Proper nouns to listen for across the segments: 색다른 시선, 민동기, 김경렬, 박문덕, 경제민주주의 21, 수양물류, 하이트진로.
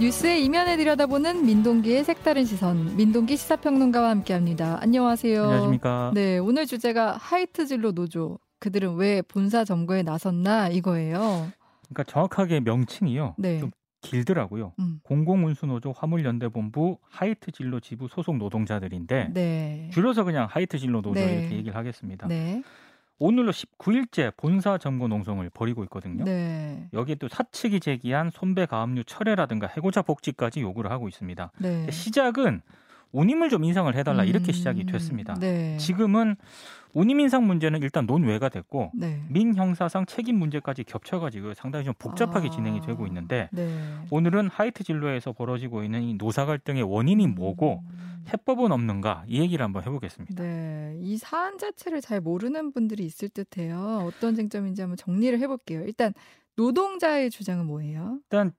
뉴스의 이면에 들여다보는 민동기의 색다른 시선, 민동기 시사평론가와 함께합니다. 안녕하세요. 안녕하십니까. 네, 오늘 주제가 하이트진로 노조, 그들은 왜 본사 점거에 나섰나 이거예요. 그러니까 정확하게 명칭이요. 네. 좀 길더라고요. 공공운수노조 화물연대본부 하이트진로 지부 소속 노동자들인데 네. 줄여서 그냥 하이트진로 노조 네. 이렇게 얘기를 하겠습니다. 네. 오늘로 19일째 본사 점거 농성을 벌이고 있거든요. 네. 여기에 또 사측이 제기한 손배 가압류 철회라든가 해고자 복지까지 요구를 하고 있습니다. 네. 시작은 운임을 좀 인상을 해달라 이렇게 시작이 됐습니다. 네. 지금은 운임 인상 문제는 일단 논외가 됐고 네. 민형사상 책임 문제까지 겹쳐가지고 상당히 좀 복잡하게 진행이 되고 있는데 네. 오늘은 하이트진로에서 벌어지고 있는 이 노사 갈등의 원인이 뭐고 해법은 없는가 이 얘기를 한번 해보겠습니다. 네, 이 사안 자체를 잘 모르는 분들이 있을 듯해요. 어떤 쟁점인지 한번 정리를 해볼게요. 일단 노동자의 주장은 뭐예요? 일단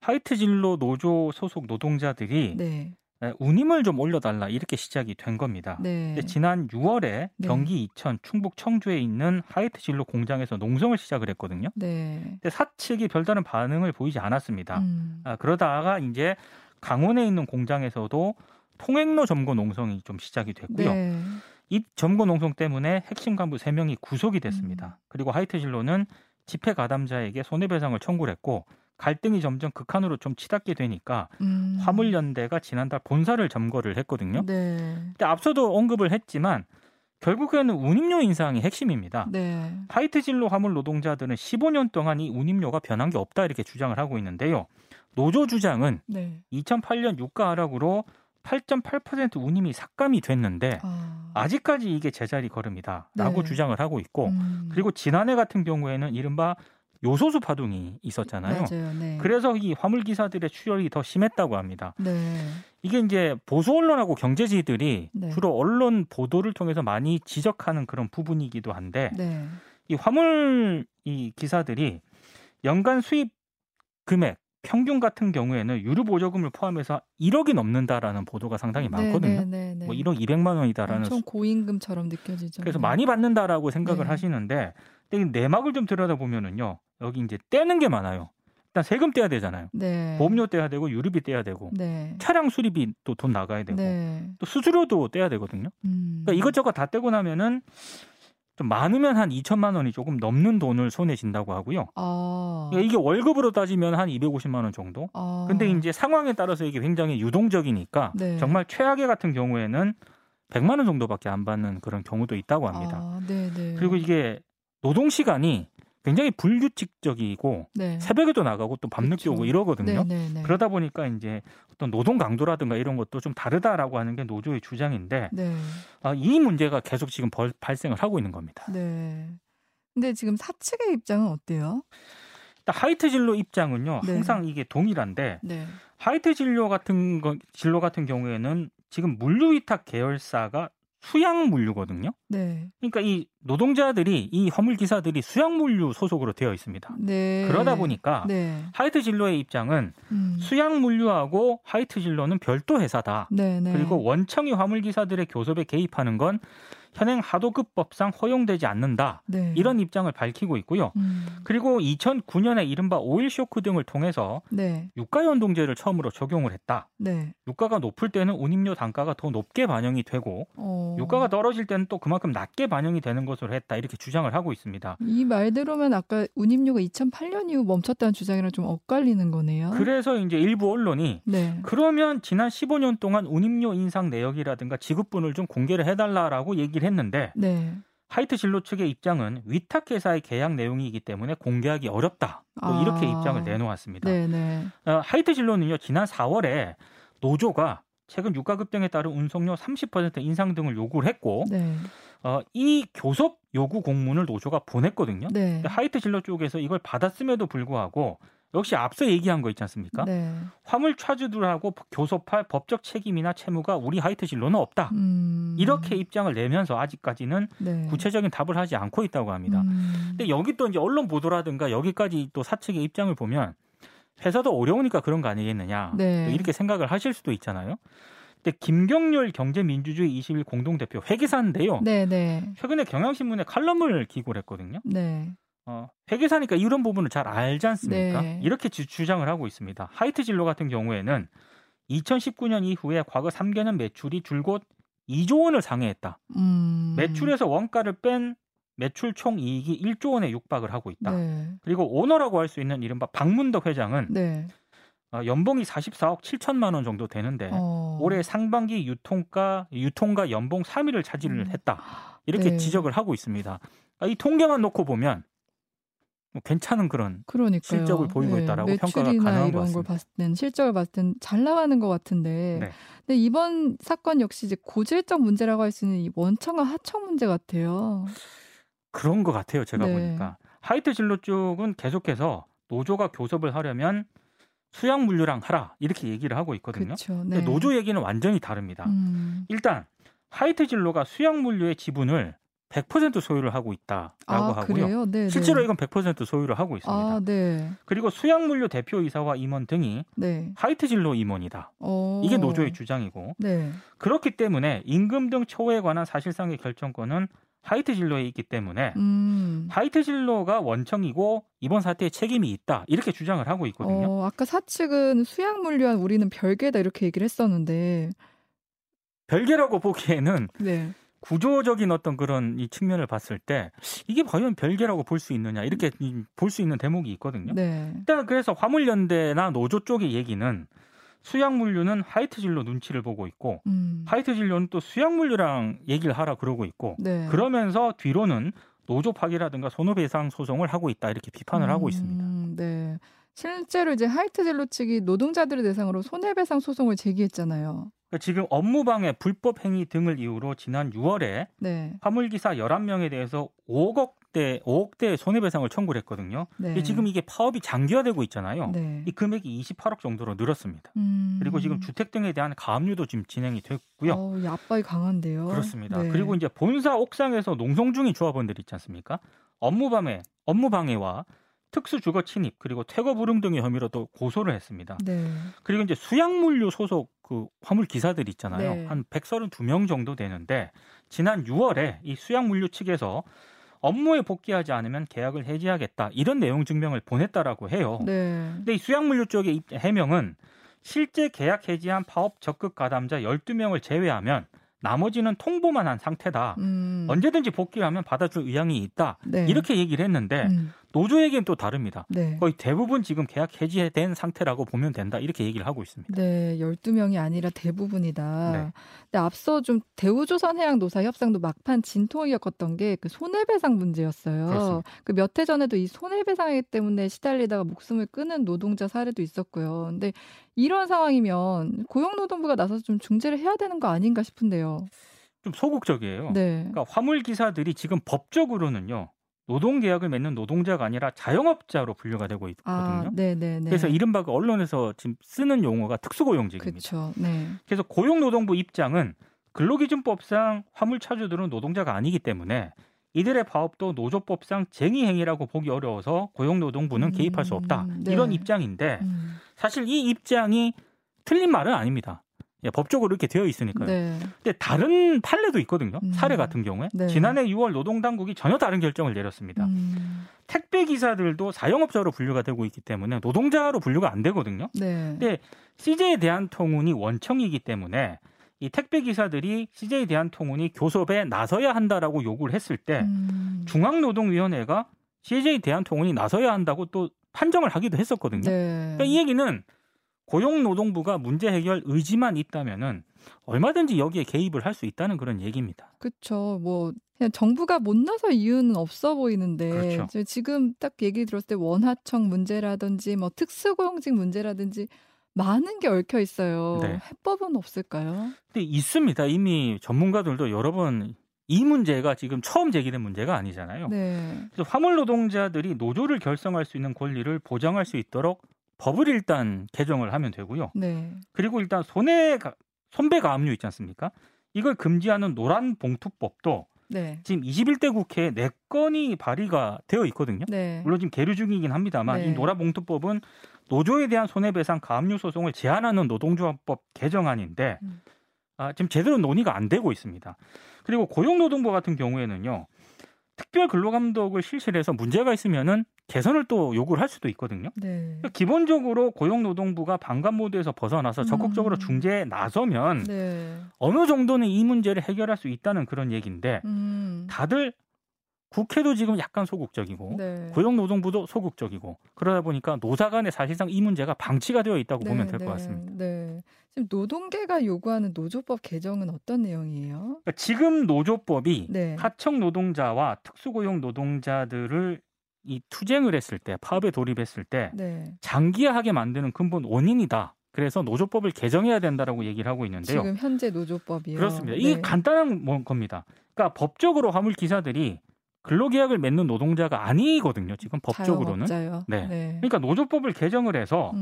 하이트진로 노조 소속 노동자들이 네. 운임을 좀 올려달라 이렇게 시작이 된 겁니다. 네. 지난 6월에 네. 경기 이천, 충북 청주에 있는 하이트진로 공장에서 농성을 시작을 했거든요. 네. 근데 사측이 별다른 반응을 보이지 않았습니다. 그러다가 이제 강원에 있는 공장에서도 통행로 점거 농성이 좀 시작이 됐고요. 네. 이 점거 농성 때문에 핵심 간부 3명이 구속이 됐습니다. 그리고 하이트진로는 집회 가담자에게 손해배상을 청구를 했고 갈등이 점점 극한으로 좀 치닫게 되니까 화물연대가 지난달 본사를 점거를 했거든요. 네. 근데 앞서도 언급을 했지만 결국에는 운임료 인상이 핵심입니다. 네. 하이트진로 화물 노동자들은 15년 동안 이 운임료가 변한 게 없다 이렇게 주장을 하고 있는데요. 노조 주장은 네. 2008년 유가 하락으로 8.8% 운임이 삭감이 됐는데 아직까지 이게 제자리 걸음이다 라고 네. 주장을 하고 있고 그리고 지난해 같은 경우에는 이른바 요소수 파동이 있었잖아요. 맞아요, 네. 그래서 이 화물기사들의 출혈이 더 심했다고 합니다. 네. 이게 이제 보수 언론하고 경제지들이 네. 주로 언론 보도를 통해서 많이 지적하는 그런 부분이기도 한데 네. 이 화물 이 기사들이 연간 수입 금액 평균 같은 경우에는 유류 보조금을 포함해서 1억이 넘는다라는 보도가 상당히 많거든요. 네네네. 뭐 1억 200만 원이다라는 엄청 고임금처럼 느껴지죠. 그래서 많이 받는다라고 생각을 네. 하시는데 내막을 좀 들여다보면은요. 여기 이제 떼는 게 많아요. 일단 세금 떼야 되잖아요. 네. 보험료 떼야 되고 유류비 떼야 되고 네. 차량 수리비 또 돈 나가야 되고 네. 또 수수료도 떼야 되거든요. 그러니까 이것저것 다 떼고 나면은 좀 많으면 한 2천만 원이 조금 넘는 돈을 손에 진다고 하고요. 그러니까 이게 월급으로 따지면 한 250만 원 정도. 근데 이제 상황에 따라서 이게 굉장히 유동적이니까 네. 정말 최악의 같은 경우에는 100만 원 정도밖에 안 받는 그런 경우도 있다고 합니다. 그리고 이게 노동 시간이 굉장히 불규칙적이고 네. 새벽에도 나가고 또 밤늦게 오고 이러거든요. 네네네. 그러다 보니까 이제 어떤 노동 강도라든가 이런 것도 좀 다르다라고 하는 게 노조의 주장인데 네. 이 문제가 계속 지금 발생을 하고 있는 겁니다. 네. 근데 지금 사측의 입장은 어때요? 하이트진로 입장은요 네. 항상 이게 동일한데 네. 하이트진로 같은 경우에는 지금 물류위탁 계열사가 수양물류거든요. 네. 그러니까 이 노동자들이 이 화물기사들이 수양물류 소속으로 되어 있습니다. 네. 그러다 보니까 네. 하이트진로의 입장은 수양물류하고 하이트진로는 별도 회사다. 네, 네. 그리고 원청이 화물기사들의 교섭에 개입하는 건 현행 하도급법상 허용되지 않는다. 네. 이런 입장을 밝히고 있고요. 그리고 2009년에 이른바 오일 쇼크 등을 통해서 네. 유가 연동제를 처음으로 적용을 했다. 네. 유가가 높을 때는 운임료 단가가 더 높게 반영이 되고 유가가 떨어질 때는 또 그만큼 낮게 반영이 되는 것으로 했다. 이렇게 주장을 하고 있습니다. 이 말대로면 아까 운임료가 2008년 이후 멈췄다는 주장이랑 좀 엇갈리는 거네요. 그래서 이제 일부 언론이 네. 그러면 지난 15년 동안 운임료 인상 내역이라든가 지급분을 좀 공개를 해달라라고 얘기를 했는데 네. 하이트진로 측의 입장은 위탁회사의 계약 내용이기 때문에 공개하기 어렵다. 또 이렇게 입장을 내놓았습니다. 하이트진로는요 지난 4월에 노조가 최근 유가 급등에 따른 운송료 30% 인상 등을 요구를 했고 네. 이 교섭 요구 공문을 노조가 보냈거든요. 네. 하이트진로 쪽에서 이걸 받았음에도 불구하고 역시 앞서 얘기한 거 있지 않습니까? 네. 화물 차주들하고 교섭할 법적 책임이나 채무가 우리 하이트진로는 없다. 이렇게 입장을 내면서 아직까지는 네. 구체적인 답을 하지 않고 있다고 합니다. 근데 여기 또 이제 언론 보도라든가 여기까지 또 사측의 입장을 보면 회사도 어려우니까 그런 거 아니겠느냐. 네. 또 이렇게 생각을 하실 수도 있잖아요. 근데 김경렬 경제민주주의 21 공동대표 회계사인데요. 네, 네. 최근에 경향신문에 칼럼을 기고를 했거든요. 네. 회계사니까 이런 부분을 잘 알지 않습니까? 네. 이렇게 주장을 하고 있습니다. 하이트진로 같은 경우에는 2019년 이후에 과거 3개년 매출이 줄곧 2조 원을 상회했다. 매출에서 원가를 뺀 매출 총 이익이 1조 원에 육박을 하고 있다. 네. 그리고 오너라고 할 수 있는 이른바 박문덕 회장은 네. 연봉이 44억 7천만 원 정도 되는데 올해 상반기 유통가 연봉 3위를 차지했다. 이렇게 네. 지적을 하고 있습니다. 이 통계만 놓고 보면 뭐 괜찮은 그런 그러니까요. 실적을 보이고 네. 있다라고 평가가 가능한 이런 것 같습니다. 걸 봤을 땐, 실적을 봤을 땐 잘 나가는 것 같은데 네. 근데 이번 사건 역시 이제 고질적 문제라고 할 수 있는 이 원청과 하청 문제 같아요. 그런 것 같아요. 제가 네. 보니까. 하이트진로 쪽은 계속해서 노조가 교섭을 하려면 수양물류랑 하라 이렇게 얘기를 하고 있거든요. 그쵸, 네. 노조 얘기는 완전히 다릅니다. 일단 하이트진로가 수양물류의 지분을 100% 소유를 하고 있다라고 하고요. 네, 실제로 이건 100% 소유를 하고 있습니다. 네. 그리고 수양물류 대표이사와 임원 등이 네. 하이트진로 임원이다. 이게 노조의 주장이고 네. 그렇기 때문에 임금 등 처우에 관한 사실상의 결정권은 하이트진로에 있기 때문에 하이트진로가 원청이고 이번 사태에 책임이 있다 이렇게 주장을 하고 있거든요. 아까 사측은 수양물류와 우리는 별개다 이렇게 얘기를 했었는데 별개라고 보기에는 네. 구조적인 어떤 그런 이 측면을 봤을 때 이게 과연 별개라고 볼 수 있느냐 이렇게 볼 수 있는 대목이 있거든요. 네. 일단 그래서 화물연대나 노조 쪽의 얘기는 수양물류는 하이트진로 눈치를 보고 있고 하이트진로는 또 수양물류랑 얘기를 하라 그러고 있고 네. 그러면서 뒤로는 노조 파기라든가 손해배상 소송을 하고 있다 이렇게 비판을 하고 있습니다. 네. 실제로 이제 하이트진로 측이 노동자들을 대상으로 손해배상 소송을 제기했잖아요. 지금 업무방해, 불법행위 등을 이유로 지난 6월에 네. 화물기사 11명에 대해서 5억대의 손해배상을 청구를 했거든요. 네. 지금 이게 파업이 장기화되고 있잖아요. 네. 이 금액이 28억 정도로 늘었습니다. 그리고 지금 주택 등에 대한 가압류도 지금 진행이 됐고요. 이 압박이 강한데요. 그렇습니다. 네. 그리고 이제 본사 옥상에서 농성 중인 조합원들이 있지 않습니까? 업무방해와 특수주거 침입 그리고 퇴거 불응 등의 혐의로 또 고소를 했습니다. 네. 그리고 이제 수양물류 소속 그 화물 기사들 있잖아요. 네. 한 132명 정도 되는데 지난 6월에 이 수양물류 측에서 업무에 복귀하지 않으면 계약을 해지하겠다 이런 내용 증명을 보냈다라고 해요. 네. 근데 이 수양물류 쪽의 해명은 실제 계약 해지한 파업 적극 가담자 12명을 제외하면 나머지는 통보만 한 상태다. 언제든지 복귀하면 받아줄 의향이 있다. 네. 이렇게 얘기를 했는데 노조 얘기는 또 다릅니다. 네. 거의 대부분 지금 계약 해지된 상태라고 보면 된다. 이렇게 얘기를 하고 있습니다. 네, 12명이 아니라 대부분이다. 네. 근데 앞서 좀 대우조선해양노사 협상도 막판 진통이었던 게 그 손해배상 문제였어요. 그 몇 해 전에도 이 손해배상 때문에 시달리다가 목숨을 끊은 노동자 사례도 있었고요. 근데 이런 상황이면 고용노동부가 나서서 좀 중재를 해야 되는 거 아닌가 싶은데요. 좀 소극적이에요. 네. 그러니까 화물기사들이 지금 법적으로는요. 노동계약을 맺는 노동자가 아니라 자영업자로 분류가 되고 있거든요. 네네네. 그래서 이른바 언론에서 지금 쓰는 용어가 특수고용직입니다. 그쵸, 네. 그래서 고용노동부 입장은 근로기준법상 화물차주들은 노동자가 아니기 때문에 이들의 파업도 노조법상 쟁의행위라고 보기 어려워서 고용노동부는 개입할 수 없다. 네. 이런 입장인데 사실 이 입장이 틀린 말은 아닙니다. 법적으로 이렇게 되어 있으니까요. 네. 근데 다른 판례도 있거든요. 사례 같은 경우에. 네. 지난해 6월 노동당국이 전혀 다른 결정을 내렸습니다. 택배기사들도 자영업자로 분류가 되고 있기 때문에 노동자로 분류가 안 되거든요. 네. 근데 CJ대한통운이 원청이기 때문에 이 택배기사들이 CJ대한통운이 교섭에 나서야 한다라고 요구를 했을 때 중앙노동위원회가 CJ대한통운이 나서야 한다고 또 판정을 하기도 했었거든요. 네. 그러니까 이 얘기는 고용노동부가 문제 해결 의지만 있다면은 얼마든지 여기에 개입을 할 수 있다는 그런 얘기입니다. 그렇죠. 뭐 그냥 정부가 못 나설 이유는 없어 보이는데 그렇죠. 지금 딱 얘기 들었을 때 원하청 문제라든지 뭐 특수고용직 문제라든지 많은 게 얽혀 있어요. 네. 해법은 없을까요? 근데 있습니다. 이미 전문가들도 여러 번 이 문제가 지금 처음 제기된 문제가 아니잖아요. 네. 그래서 화물 노동자들이 노조를 결성할 수 있는 권리를 보장할 수 있도록 법을 일단 개정을 하면 되고요. 네. 그리고 일단 손배가 압류 있지 않습니까? 이걸 금지하는 노란 봉투법도 네. 지금 21대 국회에 4건이 발의가 되어 있거든요. 네. 물론 지금 계류 중이긴 합니다만 네. 이 노란 봉투법은 노조에 대한 손해배상 가압류 소송을 제한하는 노동조합법 개정안인데 지금 제대로 논의가 안 되고 있습니다. 그리고 고용노동부 같은 경우에는요. 특별 근로감독을 실시해서 문제가 있으면은 개선을 또 요구를 할 수도 있거든요. 네. 그러니까 기본적으로 고용노동부가 방관 모드에서 벗어나서 적극적으로 중재에 나서면 네. 어느 정도는 이 문제를 해결할 수 있다는 그런 얘기인데 다들 국회도 지금 약간 소극적이고 네. 고용노동부도 소극적이고 그러다 보니까 노사 간에 사실상 이 문제가 방치가 되어 있다고 네, 보면 될 것 같습니다. 네. 지금 노동계가 요구하는 노조법 개정은 어떤 내용이에요? 그러니까 지금 노조법이 네. 하청 노동자와 특수고용 노동자들을 이 투쟁을 했을 때 파업에 돌입했을 때 네. 장기화하게 만드는 근본 원인이다. 그래서 노조법을 개정해야 된다라고 얘기를 하고 있는데요. 지금 현재 노조법이요? 그렇습니다. 이게 네. 간단한 겁니다. 그러니까 법적으로 화물기사들이 근로계약을 맺는 노동자가 아니거든요. 지금 법적으로는. 네. 네. 그러니까 노조법을 개정을 해서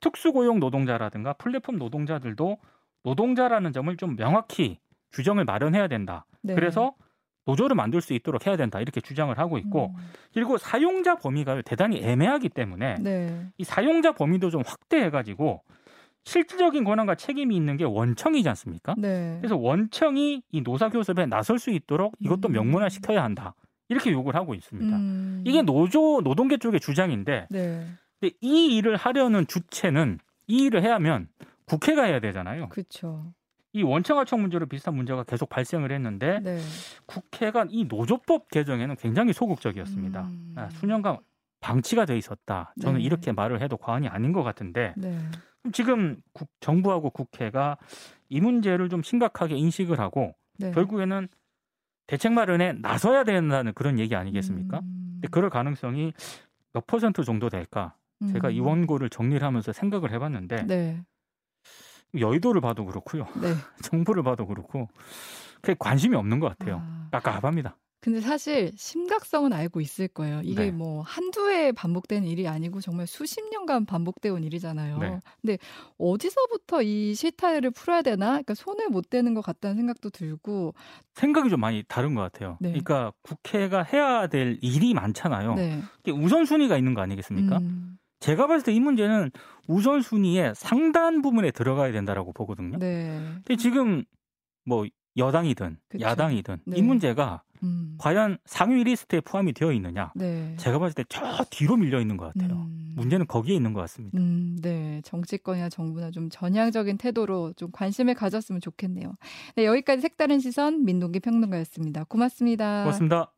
특수고용 노동자라든가 플랫폼 노동자들도 노동자라는 점을 좀 명확히 규정을 마련해야 된다. 네. 그래서 노조를 만들 수 있도록 해야 된다. 이렇게 주장을 하고 있고 그리고 사용자 범위가 대단히 애매하기 때문에 네. 이 사용자 범위도 좀 확대해가지고 실질적인 권한과 책임이 있는 게 원청이지 않습니까? 네. 그래서 원청이 이 노사교섭에 나설 수 있도록 이것도 명문화시켜야 한다. 이렇게 요구를 하고 있습니다. 이게 노동계 쪽의 주장인데 네. 근데 이 일을 하려는 주체는 이 일을 해야 하면 국회가 해야 되잖아요. 그렇죠. 이 원청 하청 문제로 비슷한 문제가 계속 발생을 했는데 네. 국회가 이 노조법 개정에는 굉장히 소극적이었습니다. 수년간 방치가 돼 있었다. 저는 네. 이렇게 말을 해도 과언이 아닌 것 같은데 네. 지금 정부하고 국회가 이 문제를 좀 심각하게 인식을 하고 네. 결국에는 대책 마련에 나서야 된다는 그런 얘기 아니겠습니까? 근데 그럴 가능성이 몇 퍼센트 정도 될까? 제가 이 원고를 정리를 하면서 생각을 해봤는데 네. 여의도를 봐도 그렇고요. 네. 정부를 봐도 그렇고 그게 관심이 없는 것 같아요. 깝깝합니다. 근데 사실 심각성은 알고 있을 거예요. 이게 네. 뭐 한두 해 반복된 일이 아니고 정말 수십 년간 반복되어 온 일이잖아요. 네. 근데 어디서부터 이 실타래를 풀어야 되나? 그러니까 손을 못 대는 것 같다는 생각도 들고. 생각이 좀 많이 다른 것 같아요. 네. 그러니까 국회가 해야 될 일이 많잖아요. 네. 우선순위가 있는 거 아니겠습니까? 제가 봤을 때 이 문제는 우선순위의 상단 부분에 들어가야 된다라고 보거든요. 네. 근데 지금 뭐 여당이든 그쵸. 야당이든 네. 이 문제가 과연 상위 리스트에 포함이 되어 있느냐? 네. 제가 봤을 때 저 뒤로 밀려 있는 것 같아요. 문제는 거기에 있는 것 같습니다. 네, 정치권이나 정부나 좀 전향적인 태도로 좀 관심을 가졌으면 좋겠네요. 네, 여기까지 색다른 시선 민동기 평론가였습니다. 고맙습니다. 고맙습니다.